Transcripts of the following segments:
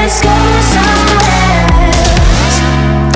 Let's go somewhere else.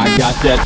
I got that.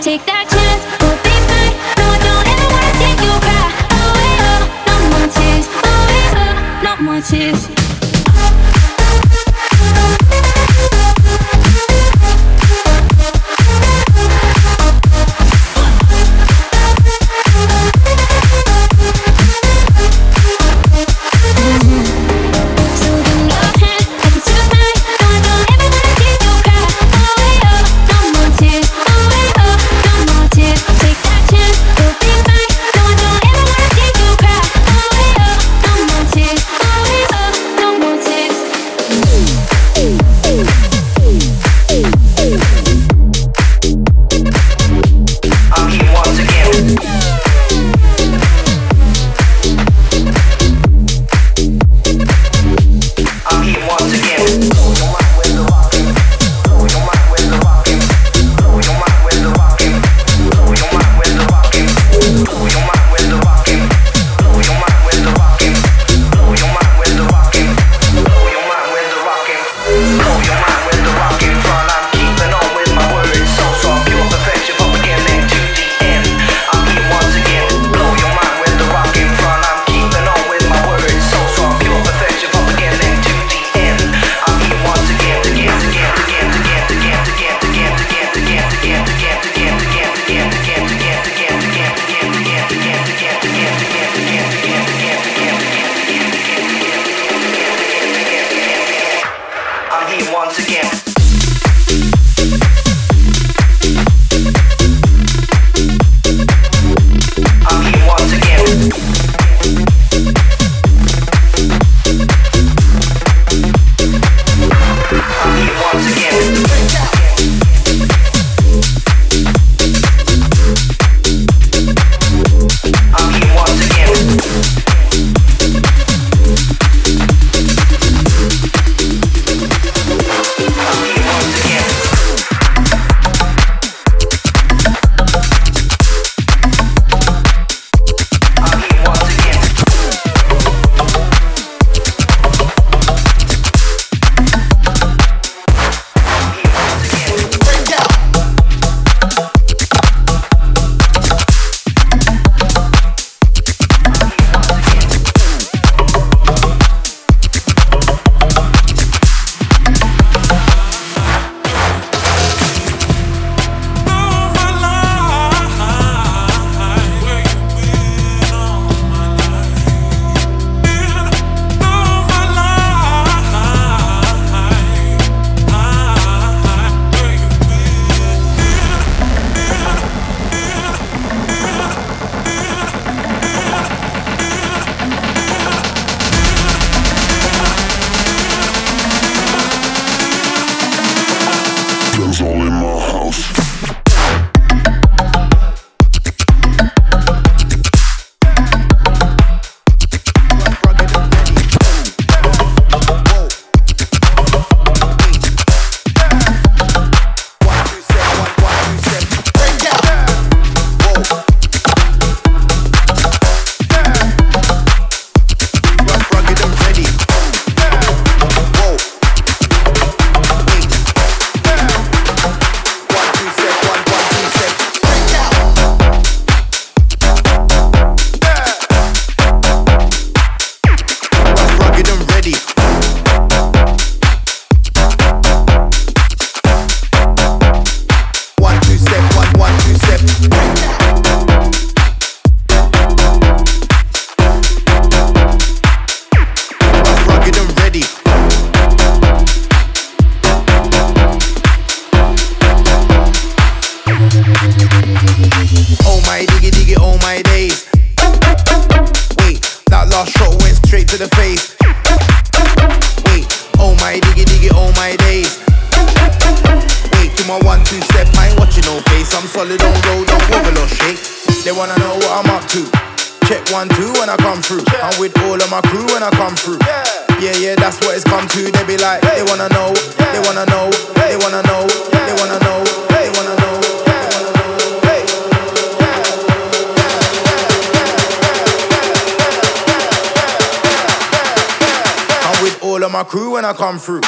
Take that chance, we'll be fine. No, I don't ever wanna see you cry. Oh, hey, oh, no more tears. Oh, hey, oh, no more tears. solid, don't roll, don't wobble or shake. They wanna know what I'm up to. Check 1, 2 when I come through. I'm with all of my crew when I come through. Yeah, yeah, that's what it's come to. They be like, they wanna know, they wanna know, they wanna know, they wanna know, they wanna know. I'm with all of my crew when I come through.